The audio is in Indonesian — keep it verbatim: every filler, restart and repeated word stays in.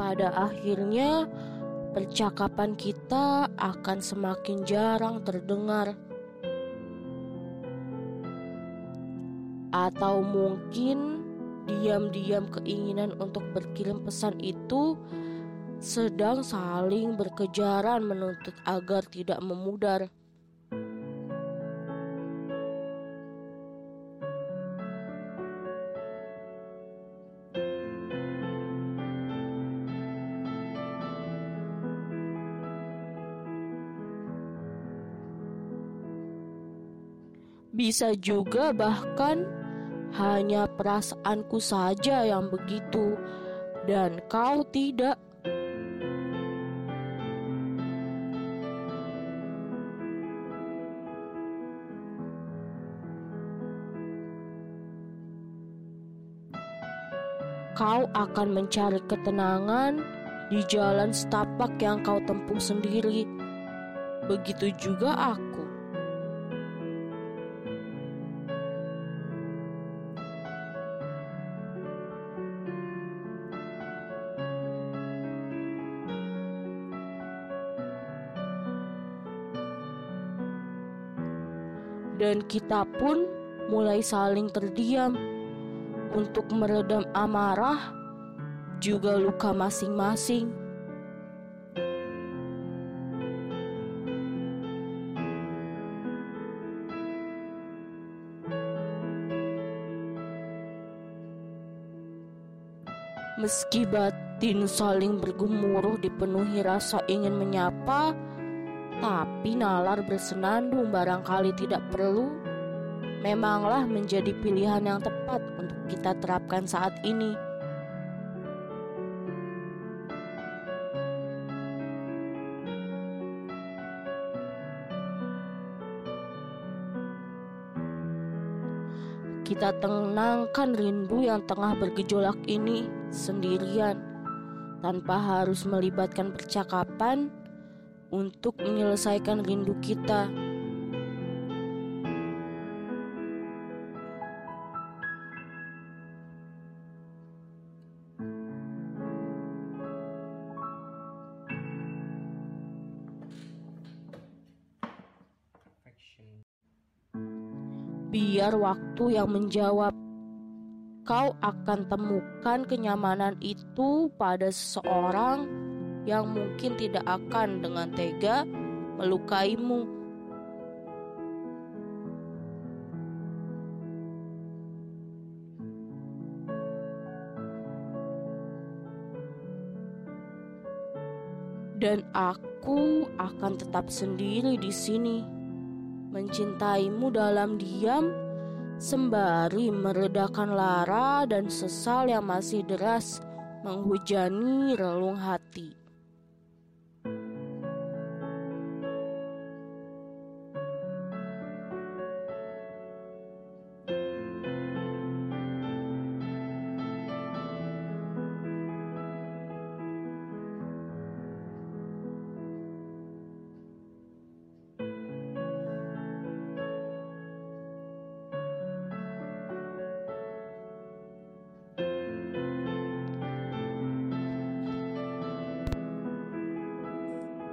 pada akhirnya percakapan kita akan semakin jarang terdengar. Atau mungkin diam-diam keinginan untuk berkirim pesan itu sedang saling berkejaran menuntut agar tidak memudar. Bisa juga bahkan hanya perasaanku saja yang begitu dan kau tidak. Kau akan mencari ketenangan di jalan setapak yang kau tempuh sendiri. Begitu juga aku. Dan kita pun mulai saling terdiam untuk meredam amarah juga luka masing-masing. Meski batin saling bergemuruh dipenuhi rasa ingin menyapa, tapi nalar bersenandung barangkali tidak perlu, memanglah menjadi pilihan yang tepat untuk kita terapkan saat ini. Kita tenangkan rindu yang tengah bergejolak ini sendirian, tanpa harus melibatkan percakapan untuk menyelesaikan rindu kita. Biar waktu yang menjawab. Kau akan temukan kenyamanan itu pada seseorang yang mungkin tidak akan dengan tega melukaimu. Dan aku akan tetap sendiri di sini, mencintaimu dalam diam, sembari meredakan lara dan sesal yang masih deras menghujani relung hati.